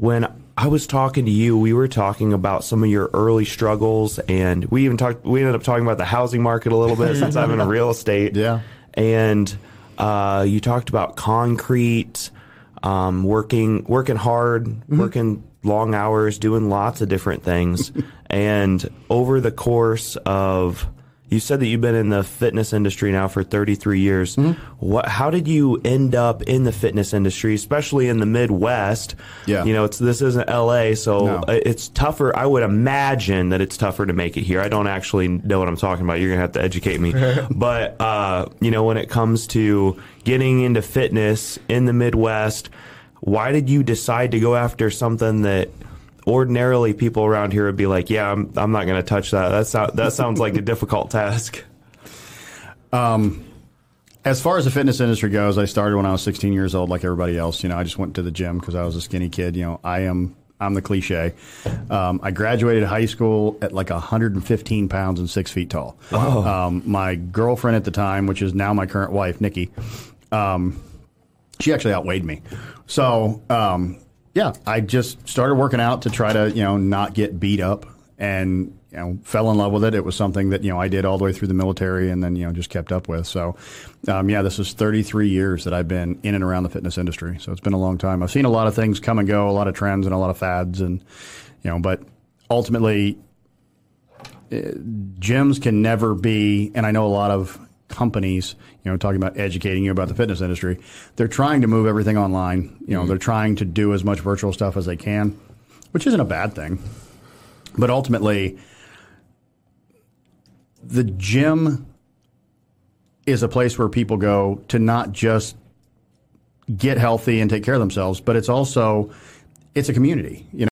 when I was talking to you, we were talking about some of your early struggles, and we ended up talking about the housing market a little bit since I'm in real estate. Yeah. And you talked about concrete, working hard, mm-hmm. working long hours, doing lots of different things. And over the course of, you said that you've been in the fitness industry now for 33 years. Mm-hmm. How did you end up in the fitness industry, especially in the Midwest? Yeah. You know, this isn't LA, so no. It's tougher. I would imagine that it's tougher to make it here. I don't actually know what I'm talking about. You're going to have to educate me. But, you know, when it comes to getting into fitness in the Midwest, why did you decide to go after something that ordinarily people around here would be like, yeah, I'm not going to touch that. That sounds like a difficult task. As far as the fitness industry goes, I started when I was 16 years old, like everybody else. You know, I just went to the gym because I was a skinny kid. You know, I'm the cliche. I graduated high school at like 115 pounds and 6 feet tall. Oh. My girlfriend at the time, which is now my current wife, Nikki, she actually outweighed me. So, yeah, I just started working out to try to, you know, not get beat up, and, you know, fell in love with it. It was something that, you know, I did all the way through the military and then, you know, just kept up with. So, yeah, this is 33 years that I've been in and around the fitness industry. So it's been a long time. I've seen a lot of things come and go, a lot of trends and a lot of fads, and, you know, but ultimately gyms can never be, and I know a lot of companies, you know, talking about educating you about the fitness industry, they're trying to move everything online. You know, mm-hmm. they're trying to do as much virtual stuff as they can, which isn't a bad thing. But ultimately, the gym is a place where people go to not just get healthy and take care of themselves, but it's also, it's a community, you know.